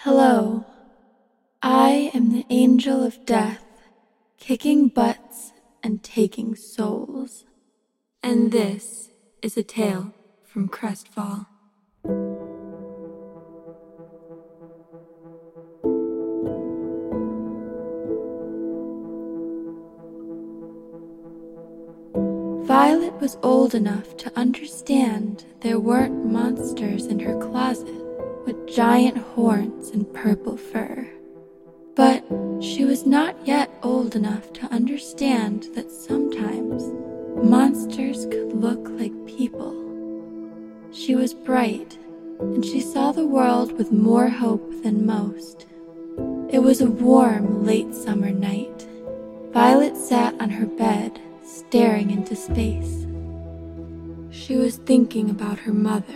Hello, I am the Angel of Death, kicking butts and taking souls. And this is a tale from Crestfall. Violet was old enough to understand there weren't monsters in her closet with giant horns and purple fur. But she was not yet old enough to understand that sometimes monsters could look like people. She was bright, and she saw the world with more hope than most. It was a warm late summer night. Violet sat on her bed, staring into space. She was thinking about her mother.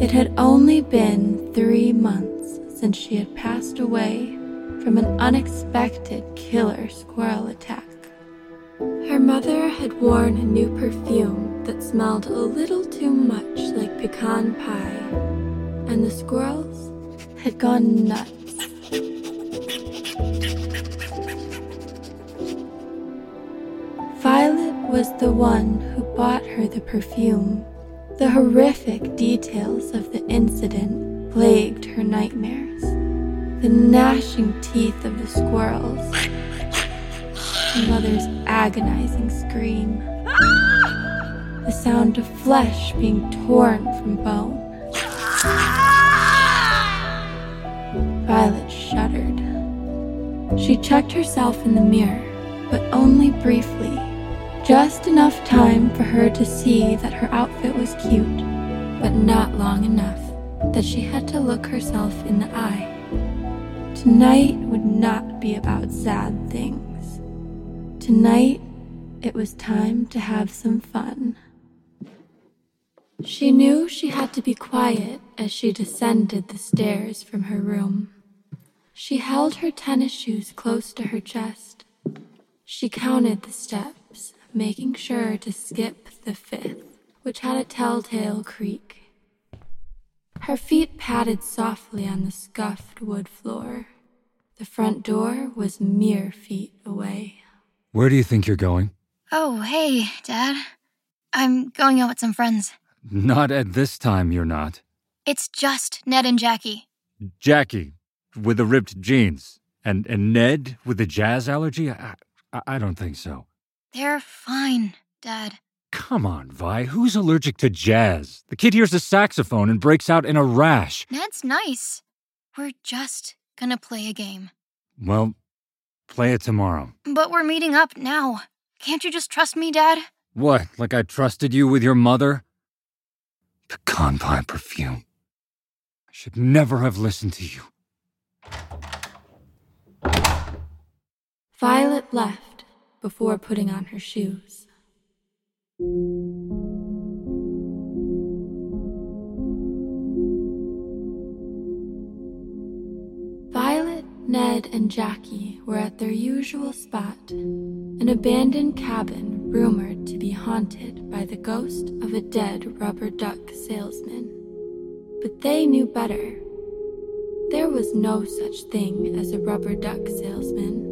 It had only been 3 months since she had passed away from an unexpected killer squirrel attack. Her mother had worn a new perfume that smelled a little too much like pecan pie, and the squirrels had gone nuts. Violet was the one who bought her the perfume. The horrific details of the incident plagued her nightmares. The gnashing teeth of the squirrels, her mother's agonizing scream, the sound of flesh being torn from bone. Violet shuddered. She checked herself in the mirror, but only briefly. Just enough time for her to see that her outfit was cute, but not long enough that she had to look herself in the eye. Tonight would not be about sad things. Tonight, it was time to have some fun. She knew she had to be quiet as she descended the stairs from her room. She held her tennis shoes close to her chest. She counted the steps, making sure to skip the fifth, which had a telltale creak. Her feet padded softly on the scuffed wood floor. The front door was mere feet away. Where do you think you're going? Oh, hey, Dad. I'm going out with some friends. Not at this time, you're not. It's just Ned and Jackie. Jackie, with the ripped jeans. And Ned, with the jazz allergy? I don't think so. They're fine, Dad. Come on, Vi. Who's allergic to jazz? The kid hears a saxophone and breaks out in a rash. Ned's nice. We're just gonna play a game. Well, play it tomorrow. But we're meeting up now. Can't you just trust me, Dad? What, like I trusted you with your mother? Pecan pie perfume. I should never have listened to you. Violet left before putting on her shoes. Violet, Ned, and Jackie were at their usual spot, an abandoned cabin rumored to be haunted by the ghost of a dead rubber duck salesman. But they knew better. There was no such thing as a rubber duck salesman.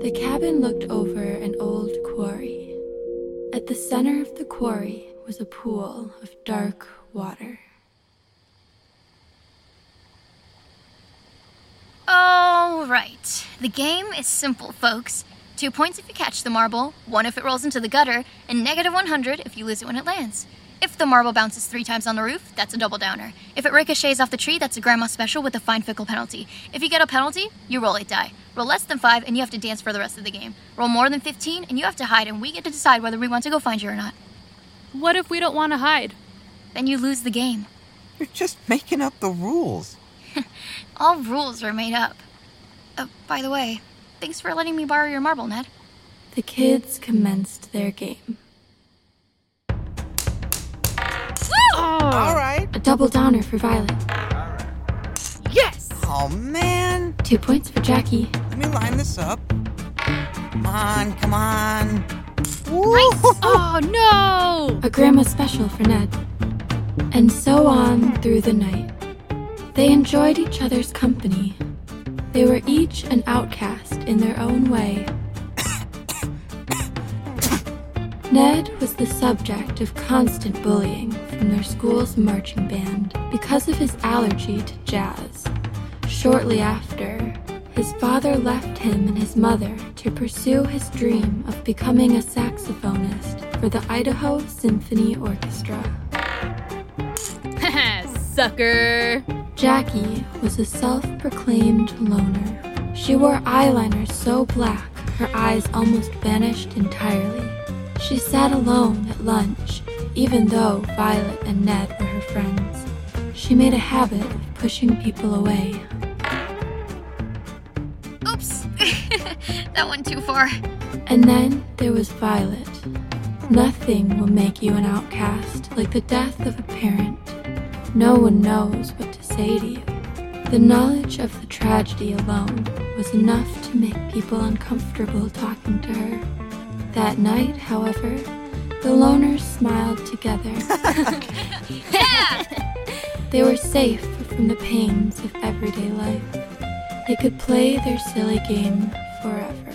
The cabin looked over an old quarry. At the center of the quarry was a pool of dark water. Alright, the game is simple, folks. 2 points if you catch the marble, 1 if it rolls into the gutter, and -100 if you lose it when it lands. If the marble bounces 3 times on the roof, that's a double downer. If it ricochets off the tree, that's a grandma special with a fine fickle penalty. If you get a penalty, you roll 8 die. Roll less than 5 and you have to dance for the rest of the game. Roll more than 15 and you have to hide, and we get to decide whether we want to go find you or not. What if we don't want to hide? Then you lose the game. You're just making up the rules. All rules are made up. By the way, thanks for letting me borrow your marble, Ned. The kids commenced their game. All right. A double downer for Violet. All right. Yes! Oh, man. 2 points for Jackie. Let me line this up. Come on. Right. Oh, no! A grandma special for Ned. And so on through the night. They enjoyed each other's company. They were each an outcast in their own way. Ned was the subject of constant bullying from their school's marching band because of his allergy to jazz. Shortly after, his father left him and his mother to pursue his dream of becoming a saxophonist for the Idaho Symphony Orchestra. Sucker! Jackie was a self-proclaimed loner. She wore eyeliner so black, her eyes almost vanished entirely. She sat alone at lunch, even though Violet and Ned were her friends. She made a habit of pushing people away. Oops! That went too far. And then there was Violet. Nothing will make you an outcast like the death of a parent. No one knows what to say to you. The knowledge of the tragedy alone was enough to make people uncomfortable talking to her. That night, however, the loners smiled together. Yeah! They were safe from the pains of everyday life. They could play their silly game forever.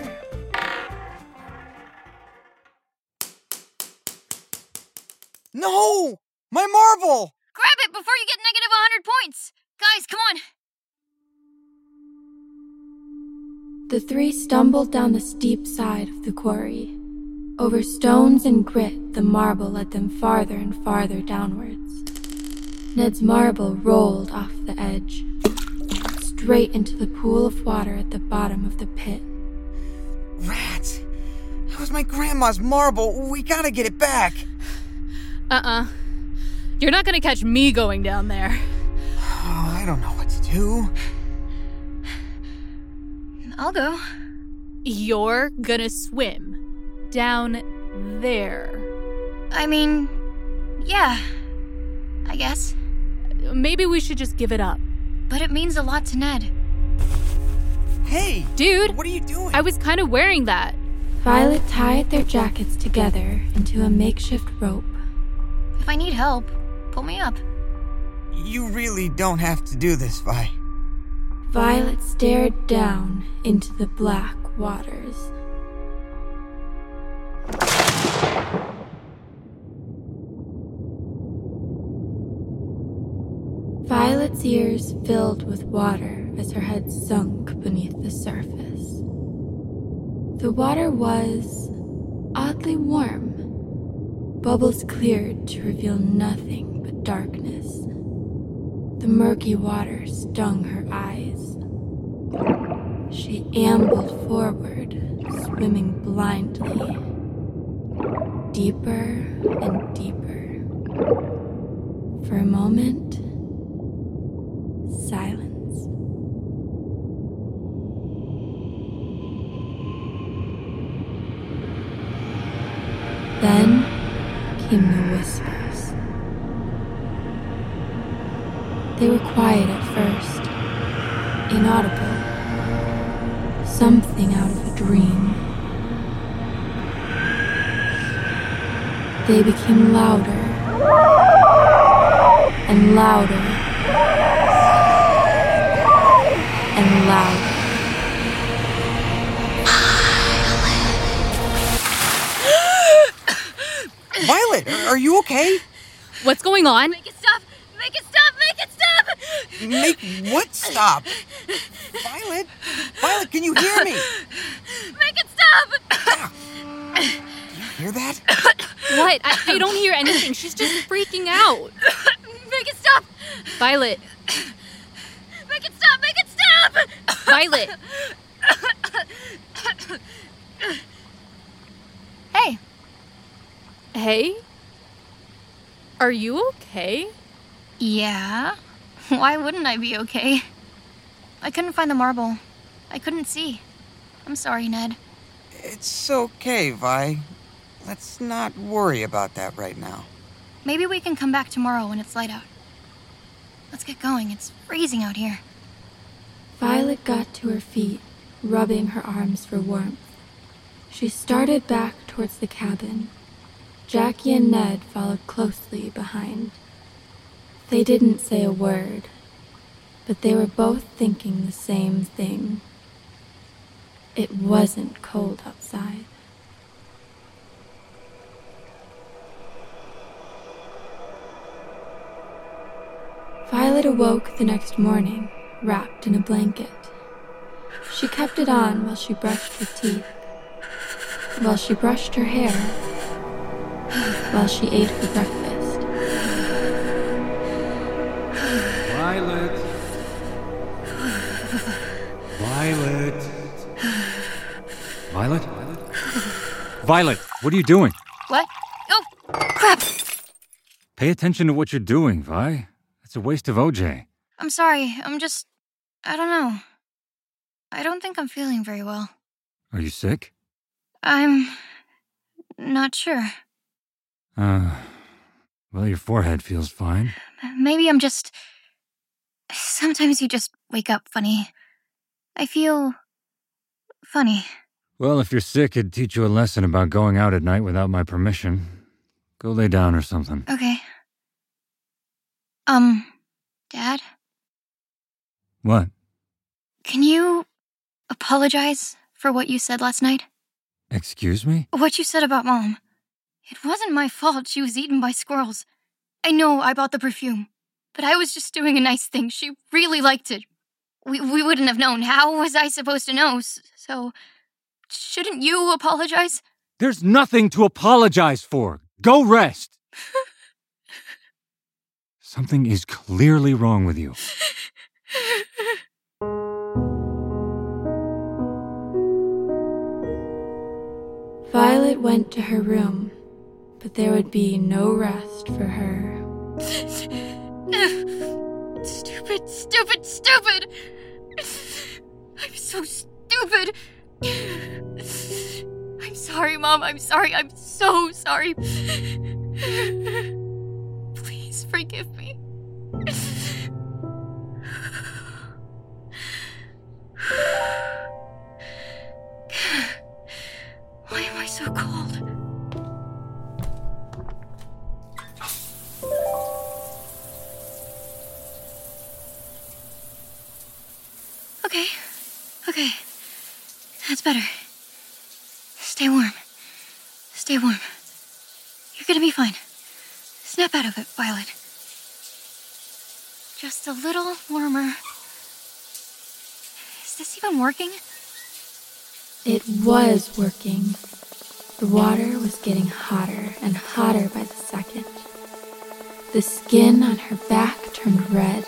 No! My marble! Grab it before you get -100 points! Guys, come on! The three stumbled down the steep side of the quarry. Over stones and grit, the marble led them farther and farther downwards. Ned's marble rolled off the edge, straight into the pool of water at the bottom of the pit. Rats! That was my grandma's marble! We gotta get it back! You're not gonna catch me going down there. Oh, I don't know what to do. I'll go. You're gonna swim down there. I mean, yeah, I guess. Maybe we should just give it up. But it means a lot to Ned. Hey! Dude! What are you doing? I was kind of wearing that. Violet tied their jackets together into a makeshift rope. If I need help, pull me up. You really don't have to do this, Vi. Violet stared down into the black waters. Violet's ears filled with water as her head sunk beneath the surface. The water was oddly warm. Bubbles cleared to reveal nothing but darkness. The murky water stung her eyes. She ambled forward, swimming blindly. Deeper and deeper. For a moment, silence. Then came the whisper. They were quiet at first, inaudible, something out of a dream. They became louder and louder and louder. Violet, are you okay? What's going on? Make it stop! Make what stop? Violet? Violet, can you hear me? Make it stop! Ah. Do you hear that? What? I don't hear anything. She's just freaking out. Make it stop! Violet. Make it stop! Make it stop! Violet. Hey. Hey? Are you okay? Yeah. Why wouldn't I be okay? I couldn't find the marble. I couldn't see. I'm sorry, Ned. It's okay, Vi. Let's not worry about that right now. Maybe we can come back tomorrow when it's light out. Let's get going. It's freezing out here. Violet got to her feet, rubbing her arms for warmth. She started back towards the cabin. Jackie and Ned followed closely behind. They didn't say a word, but they were both thinking the same thing. It wasn't cold outside. Violet awoke the next morning, wrapped in a blanket. She kept it on while she brushed her teeth, while she brushed her hair, while she ate her breakfast. Violet. Violet. Violet? Violet, what are you doing? What? Oh, crap! Pay attention to what you're doing, Vi. It's a waste of OJ. I'm sorry. I don't know. I don't think I'm feeling very well. Are you sick? I'm not sure. Well, your forehead feels fine. Maybe I'm just... Sometimes you just wake up funny. I feel... funny. Well, if you're sick, it'd teach you a lesson about going out at night without my permission. Go lay down or something. Okay. Dad? What? Can you apologize for what you said last night? Excuse me? What you said about Mom. It wasn't my fault she was eaten by squirrels. I know I bought the perfume, but I was just doing a nice thing. She really liked it. We wouldn't have known. How was I supposed to know? So, shouldn't you apologize? There's nothing to apologize for. Go rest. Something is clearly wrong with you. Violet went to her room. But there would be no rest for her. Stupid, stupid, stupid! I'm so stupid! I'm sorry, Mom, I'm sorry, I'm so sorry. Please forgive me. Why am I so cold? Okay, that's better. Stay warm. You're gonna be fine. Snap out of it, Violet. Just a little warmer. Is this even working? It was working. The water was getting hotter and hotter by the second. The skin on her back turned red.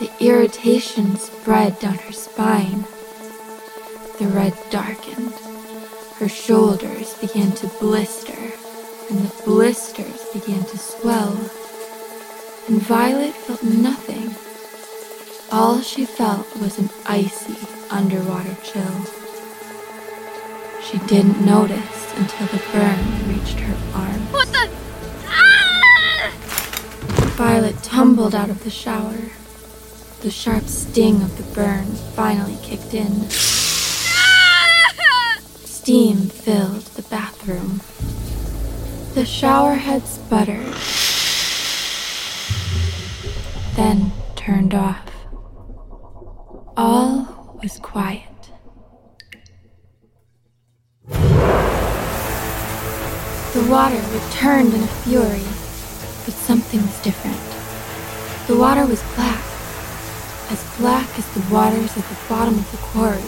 The irritation spread down her spine. The red darkened. Her shoulders began to blister, and the blisters began to swell. And Violet felt nothing. All she felt was an icy underwater chill. She didn't notice until the burn reached her arms. What the? Ah! Violet tumbled out of the shower. The sharp sting of the burn finally kicked in. Ah! Steam filled the bathroom. The shower head sputtered, then turned off. All was quiet. The water returned in a fury, but something was different. The water was black. as black as the waters at the bottom of the quarry.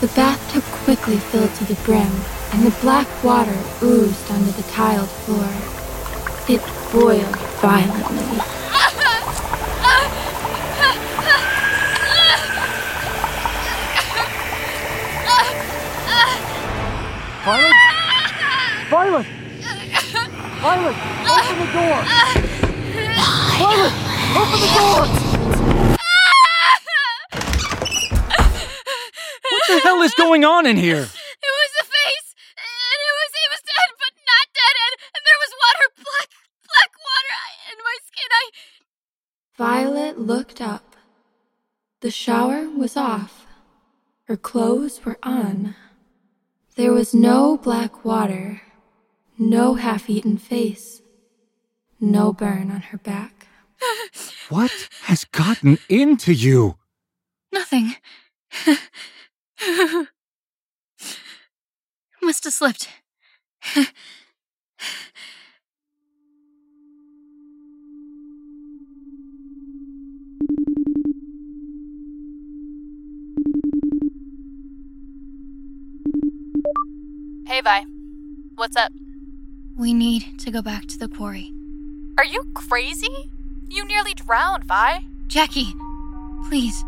The bathtub quickly filled to the brim, and the black water oozed onto the tiled floor. It boiled violently. Violet? Violet! Violet, open the door! Violet, open the door! What the hell is going on in here? It was a face, and it was dead, but not dead, and there was water, black water, in my skin, Violet looked up. The shower was off. Her clothes were on. There was no black water, no half-eaten face, no burn on her back. What has gotten into you? Nothing. Must have slipped. Hey, Vi. What's up? We need to go back to the quarry. Are you crazy? You nearly drowned, Vi. Jackie, please.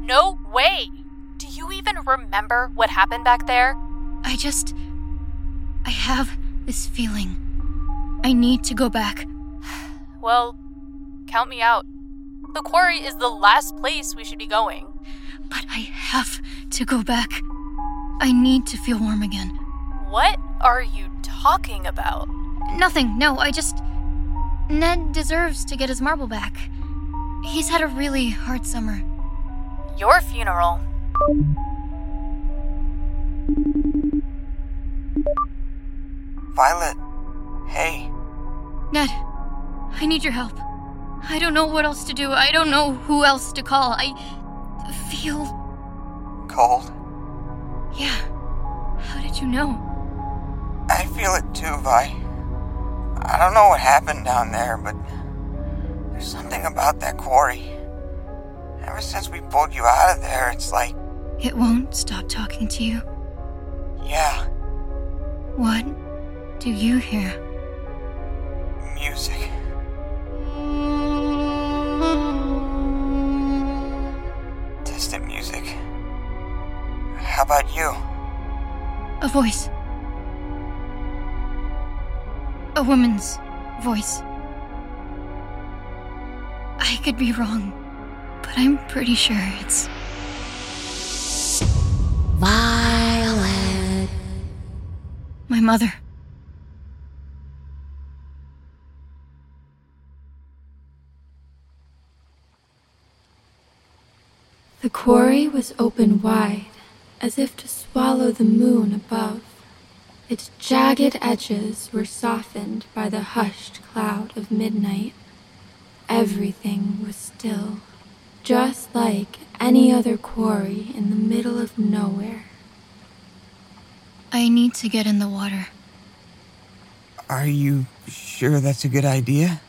No way! Do you even remember what happened back there? I have this feeling. I need to go back. Well, count me out. The quarry is the last place we should be going. But I have to go back. I need to feel warm again. What are you talking about? Nothing, no, Ned deserves to get his marble back. He's had a really hard summer. Your funeral. Violet, hey. Ned, I need your help. I don't know what else to do. I don't know who else to call. I feel... cold? Yeah. How did you know? I feel it too, Vi. I don't know what happened down there, but there's something about that quarry. Ever since we pulled you out of there, it's like... It won't stop talking to you? Yeah. What do you hear? Music. Distant music. How about you? A voice. A woman's voice. I could be wrong, but I'm pretty sure it's... Violet. My mother. The quarry was open wide, as if to swallow the moon above. Its jagged edges were softened by the hushed cloud of midnight. Everything was still, just like any other quarry in the middle of nowhere. I need to get in the water. Are you sure that's a good idea?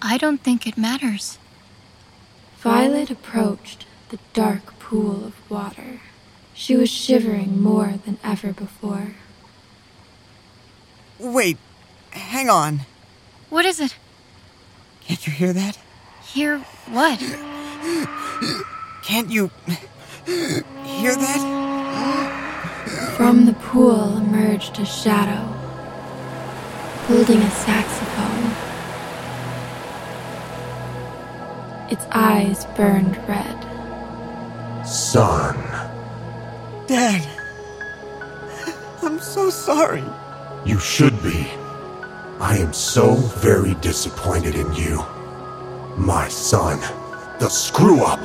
I don't think it matters. Violet approached the dark pool of water. She was shivering more than ever before. Wait, hang on. What is it? Can't you hear that? Hear what? Can't you hear that? From the pool emerged a shadow, holding a saxophone. Its eyes burned red. Son. Dad, I'm so sorry. You should be. I am so very disappointed in you. My son, the screw-up.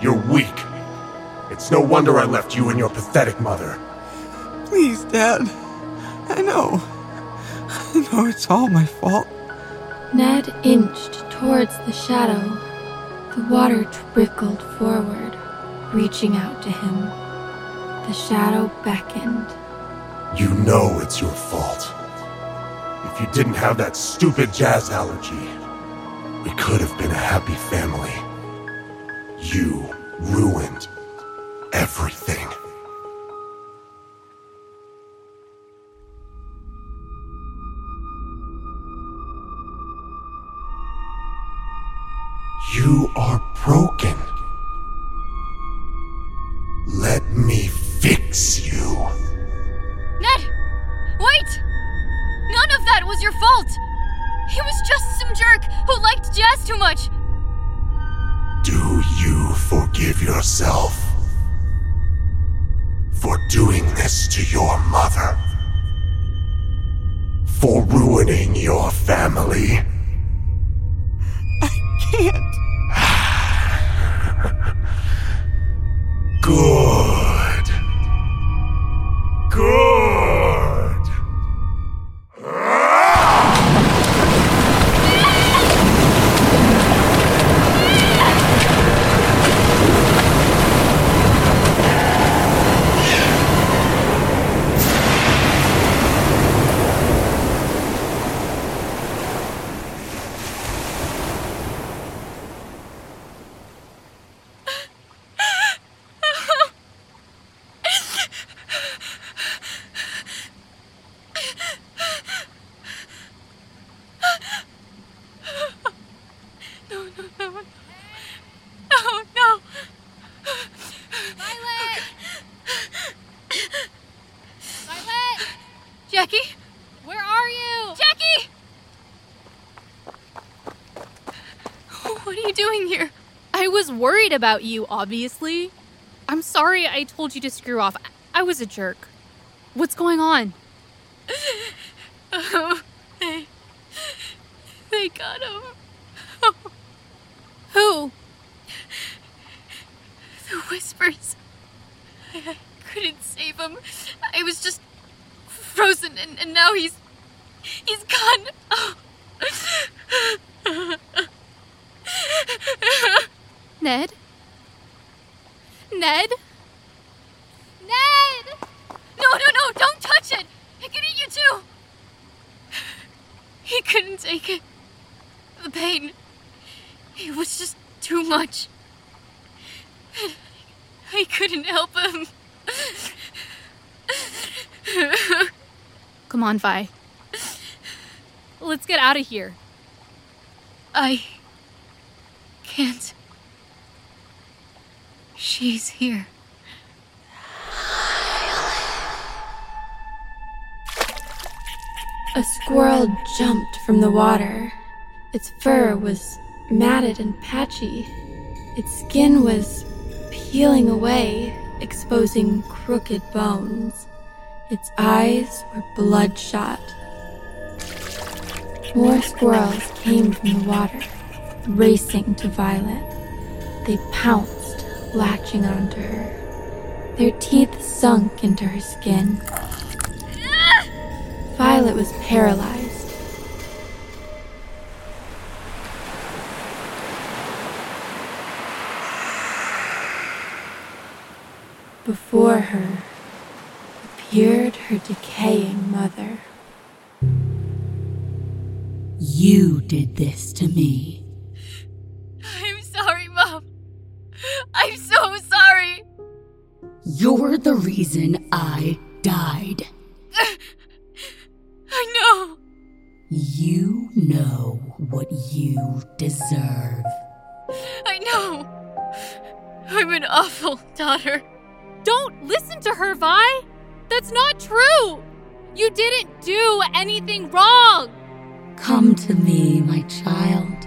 You're weak. It's no wonder I left you and your pathetic mother. Please, Dad. I know it's all my fault. Ned inched towards the shadow. The water trickled forward, reaching out to him. The shadow beckoned. You know it's your fault. If you didn't have that stupid jazz allergy, we could have been a happy family. You ruined everything. You are broken. Let me fix you. Ned! Wait! None of that was your fault! He was just some jerk who liked jazz too much! Do you forgive yourself for doing this to your mother? For ruining your family? I can't. Good. Good. Worried about you, obviously. I'm sorry I told you to screw off. I was a jerk. What's going on? Oh, they got him. Oh. Who? The whispers. I couldn't save him. I was just frozen, and now he's gone. Oh. Ned? Ned? Ned! No, don't touch it! It could eat you too! He couldn't take it. The pain. It was just too much. And I couldn't help him. Come on, Vi. Let's get out of here. I can't. She's here. A squirrel jumped from the water. Its fur was matted and patchy. Its skin was peeling away, exposing crooked bones. Its eyes were bloodshot. More squirrels came from the water, racing to Violet. They pounced, latching onto her. Their teeth sunk into her skin. Violet was paralyzed. Before her appeared her decaying mother. You did this to me. I'm so sorry! You're the reason I died. I know. You know what you deserve. I know. I'm an awful daughter. Don't listen to her, Vi! That's not true! You didn't do anything wrong! Come to me, my child.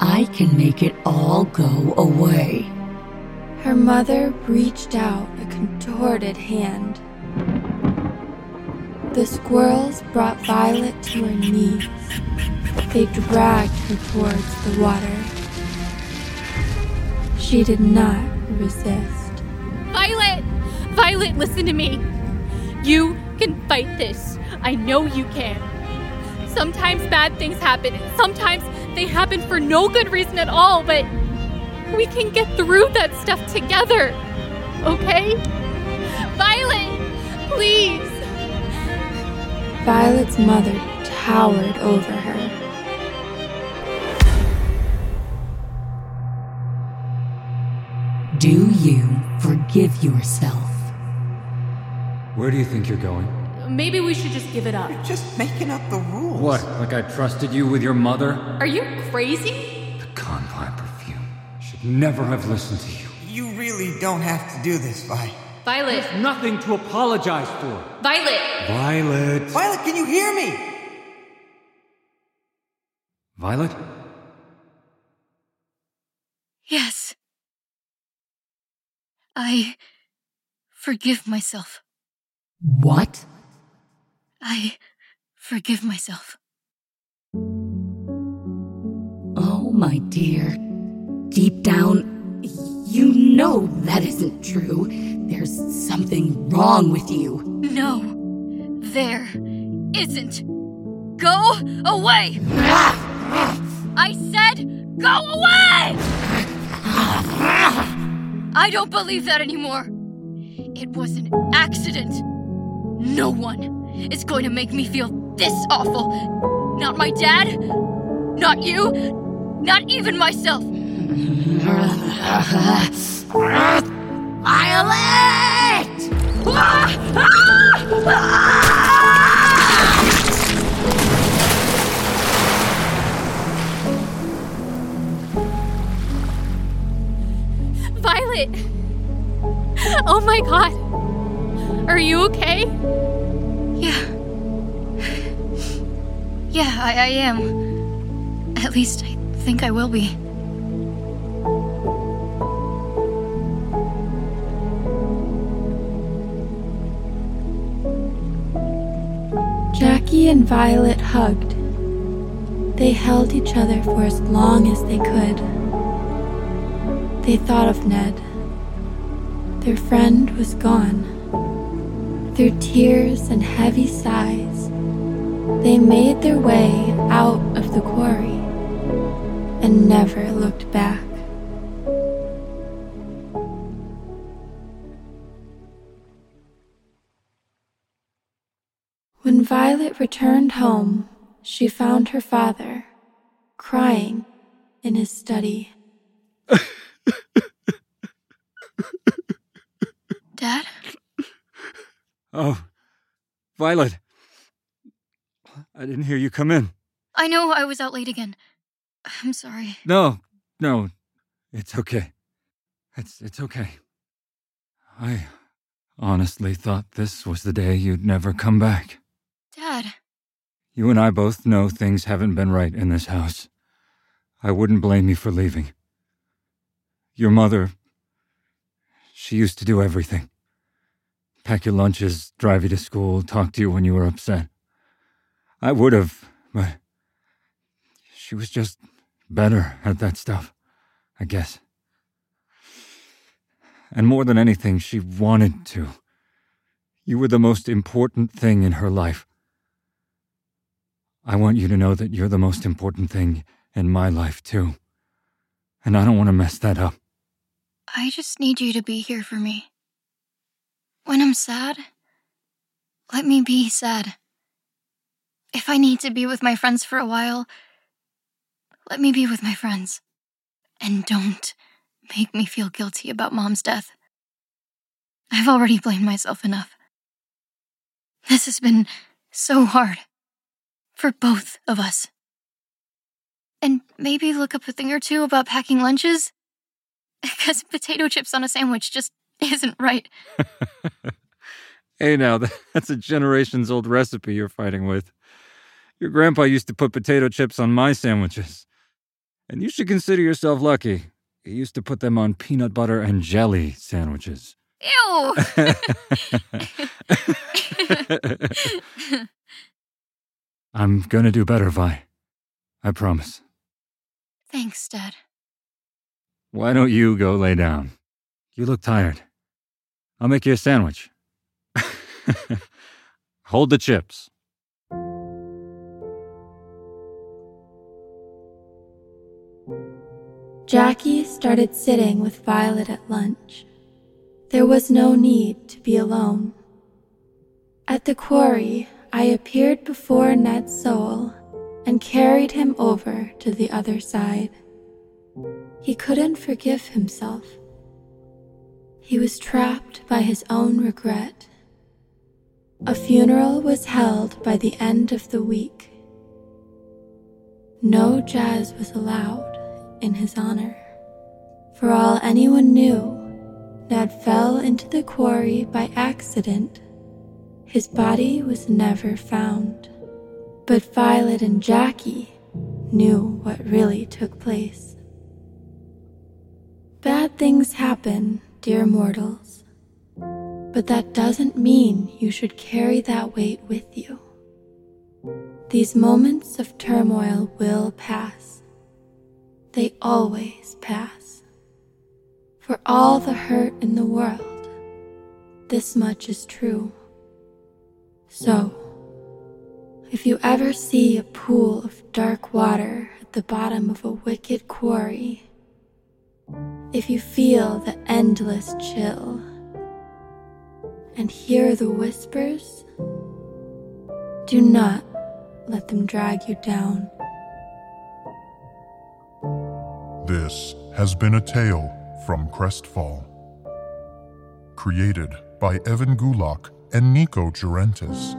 I can make it all go away. Her mother reached out a contorted hand. The squirrels brought Violet to her knees. They dragged her towards the water. She did not resist. Violet! Violet, listen to me. You can fight this. I know you can. Sometimes bad things happen. Sometimes they happen for no good reason at all, but we can get through that stuff together, okay? Violet, please! Violet's mother towered over her. Do you forgive yourself? Where do you think you're going? Maybe we should just give it up. You're just making up the rules. What, like I trusted you with your mother? Are you crazy? The Convine perfume. Should never have listened to you. You really don't have to do this, Vi. Violet. There's nothing to apologize for. Violet. Violet. Violet, can you hear me? Violet? Yes. I forgive myself. What? I forgive myself. Oh, my dear. Deep down, you know that isn't true. There's something wrong with you. No, there isn't. Go away! I said go away! I don't believe that anymore. It was an accident. No one is going to make me feel this awful. Not my dad, not you, not even myself. Violet! Violet! Oh my God! Are you okay? Yeah, I am. At least I think I will be. Jackie and Violet hugged. They held each other for as long as they could. They thought of Ned. Their friend was gone. Through tears and heavy sighs, they made their way out of the quarry and never looked back. When Violet returned home, she found her father crying in his study. Dad? Oh, Violet. I didn't hear you come in. I know I was out late again. I'm sorry. No. It's okay. It's okay. I honestly thought this was the day you'd never come back. Dad. You and I both know things haven't been right in this house. I wouldn't blame you for leaving. Your mother, she used to do everything. Pack your lunches, drive you to school, talk to you when you were upset. I would have, but she was just better at that stuff, I guess. And more than anything, she wanted to. You were the most important thing in her life. I want you to know that you're the most important thing in my life, too. And I don't want to mess that up. I just need you to be here for me. When I'm sad, let me be sad. If I need to be with my friends for a while, let me be with my friends. And don't make me feel guilty about Mom's death. I've already blamed myself enough. This has been so hard. For both of us. And maybe look up a thing or two about packing lunches. Because potato chips on a sandwich just isn't right. Hey now, that's a generations old recipe you're fighting with. Your grandpa used to put potato chips on my sandwiches. And you should consider yourself lucky. He used to put them on peanut butter and jelly sandwiches. Ew! I'm gonna do better, Vi. I promise. Thanks, Dad. Why don't you go lay down? You look tired. I'll make you a sandwich. Hold the chips. Jackie started sitting with Violet at lunch. There was no need to be alone. At the quarry, I appeared before Ned's soul and carried him over to the other side. He couldn't forgive himself. He was trapped by his own regret. A funeral was held by the end of the week. No jazz was allowed in his honor. For all anyone knew, Nad fell into the quarry by accident. His body was never found. But Violet and Jackie knew what really took place. Bad things happen, dear mortals, but that doesn't mean you should carry that weight with you. These moments of turmoil will pass. They always pass. For all the hurt in the world, this much is true. So, if you ever see a pool of dark water at the bottom of a wicked quarry, if you feel the endless chill and hear the whispers, do not let them drag you down. This has been a tale from Crestfall, created by Evan Gulock and Niko Gerentes,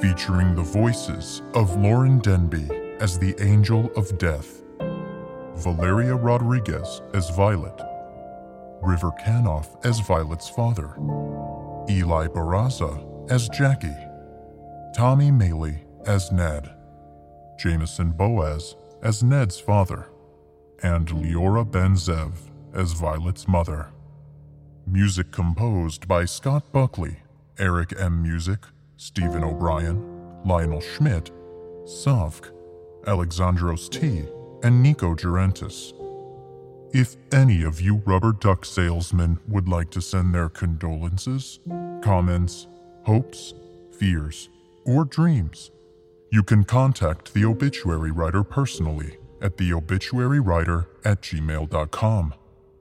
featuring the voices of Lauren Denby as the Angel of Death, Valeria Rodriguez as Violet, River Kanoff as Violet's father, Eli Barraza as Jackie, Tommy Maillie as Nad, Jamison Boaz as Ned's father, and Leora Ben-Zev as Violet's mother. Music composed by Scott Buckley, ErikMMusic, Steven O'Brien, Lionel Schmitt, Savfk, Alexandros T., and Niko Gerentes. If any of you rubber duck salesmen would like to send their condolences, comments, hopes, fears, or dreams, you can contact the obituary writer personally at theobituarywriter@gmail.com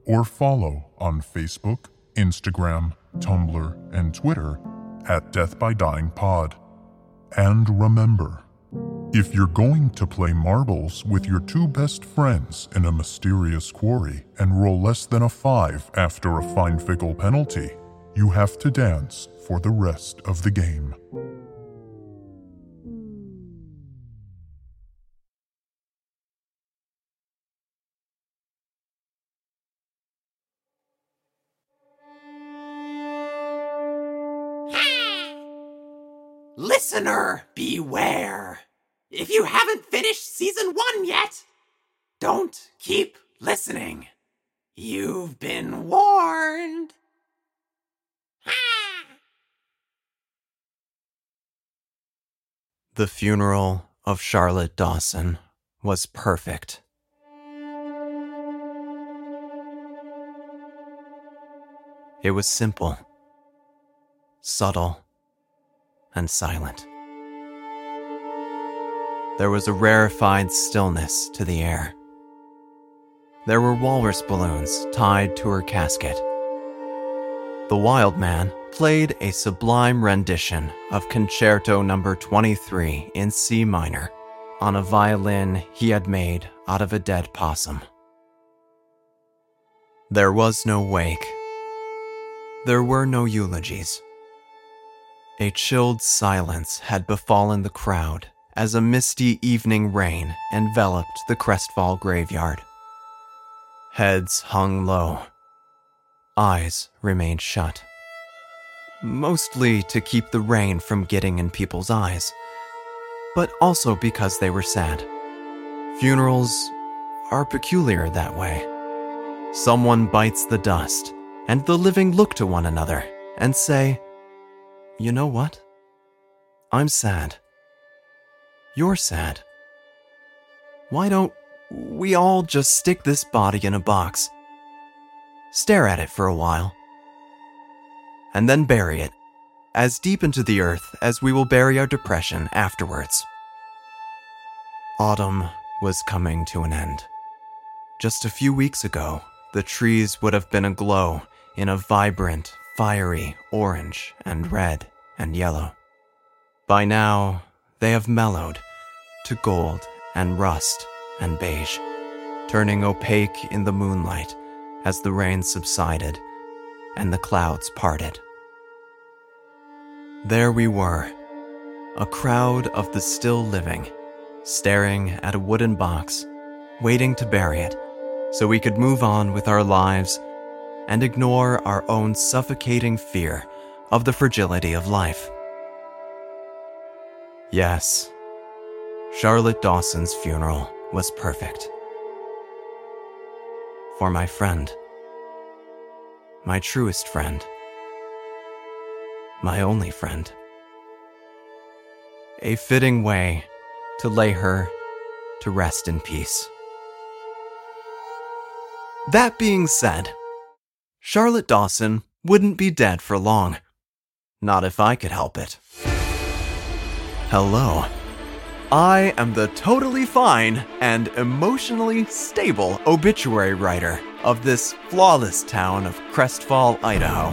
or follow on Facebook, Instagram, Tumblr, and Twitter @deathbydyingpod. And remember, if you're going to play marbles with your two best friends in a mysterious quarry and roll less than a 5 after a fine fickle penalty, you have to dance for the rest of the game. Listener, beware. If you haven't finished Season 1 yet, don't keep listening. You've been warned. The funeral of Charlotte Dawson was perfect. It was simple, subtle, and silent. There was a rarefied stillness to the air. There were walrus balloons tied to her casket. The wild man played a sublime rendition of Concerto No. 23 in C minor on a violin he had made out of a dead possum. There was no wake. There were no eulogies. A chilled silence had befallen the crowd as a misty evening rain enveloped the Crestfall graveyard. Heads hung low. Eyes remained shut. Mostly to keep the rain from getting in people's eyes, but also because they were sad. Funerals are peculiar that way. Someone bites the dust, and the living look to one another and say, "You know what? I'm sad. You're sad. Why don't we all just stick this body in a box, stare at it for a while, and then bury it as deep into the earth as we will bury our depression afterwards?" Autumn was coming to an end. Just a few weeks ago, the trees would have been aglow in a vibrant, fiery orange and red and yellow. By now, they have mellowed to gold and rust and beige, turning opaque in the moonlight as the rain subsided and the clouds parted. There we were, a crowd of the still living, staring at a wooden box, waiting to bury it, so we could move on with our lives and ignore our own suffocating fear of the fragility of life. Yes, Charlotte Dawson's funeral was perfect. For my friend. My truest friend. My only friend. A fitting way to lay her to rest in peace. That being said, Charlotte Dawson wouldn't be dead for long. Not if I could help it. Hello. I am the totally fine and emotionally stable obituary writer of this flawless town of Crestfall, Idaho.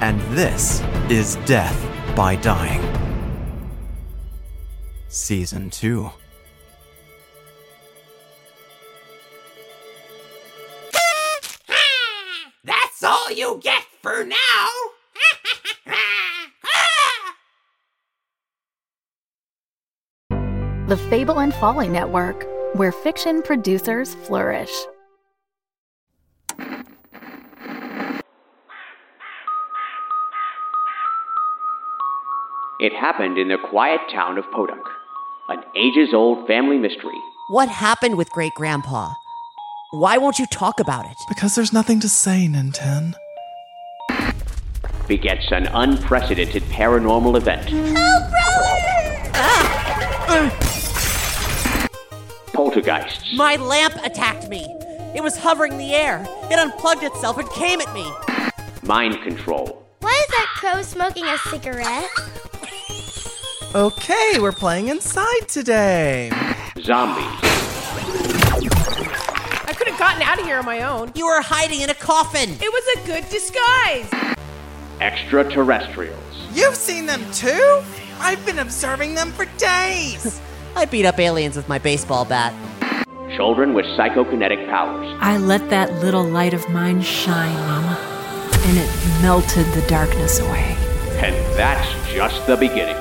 And this is Death by Dying. Season 2. That's all you get for now! The Fable and Folly Network, where fiction producers flourish. It happened in the quiet town of Podunk, an ages-old family mystery. What happened with Great-Grandpa? Why won't you talk about it? Because there's nothing to say, Ninten. Begets an unprecedented paranormal event. Help, brother! Ah! Poltergeists. My lamp attacked me. It was hovering in the air. It unplugged itself and came at me. Mind control. Why is that crow smoking a cigarette? Okay, we're playing inside today. Zombies. I could have gotten out of here on my own. You were hiding in a coffin. It was a good disguise. Extraterrestrials. You've seen them too? I've been observing them for days. I beat up aliens with my baseball bat. Children with psychokinetic powers. I let that little light of mine shine, Mama, and it melted the darkness away. And that's just the beginning.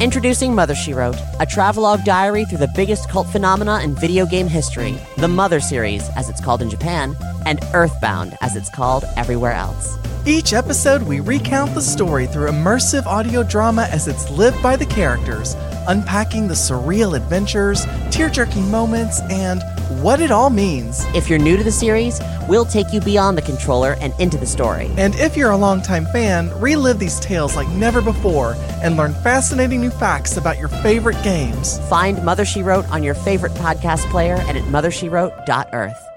Introducing Mother She Wrote, a travelogue diary through the biggest cult phenomena in video game history, the Mother series, as it's called in Japan, and Earthbound, as it's called everywhere else. Each episode, we recount the story through immersive audio drama as it's lived by the characters, unpacking the surreal adventures, tear-jerking moments, and what it all means. If you're new to the series, we'll take you beyond the controller and into the story. And if you're a longtime fan, relive these tales like never before and learn fascinating new facts about your favorite games. Find Mother She Wrote on your favorite podcast player and at mothershewrote.earth.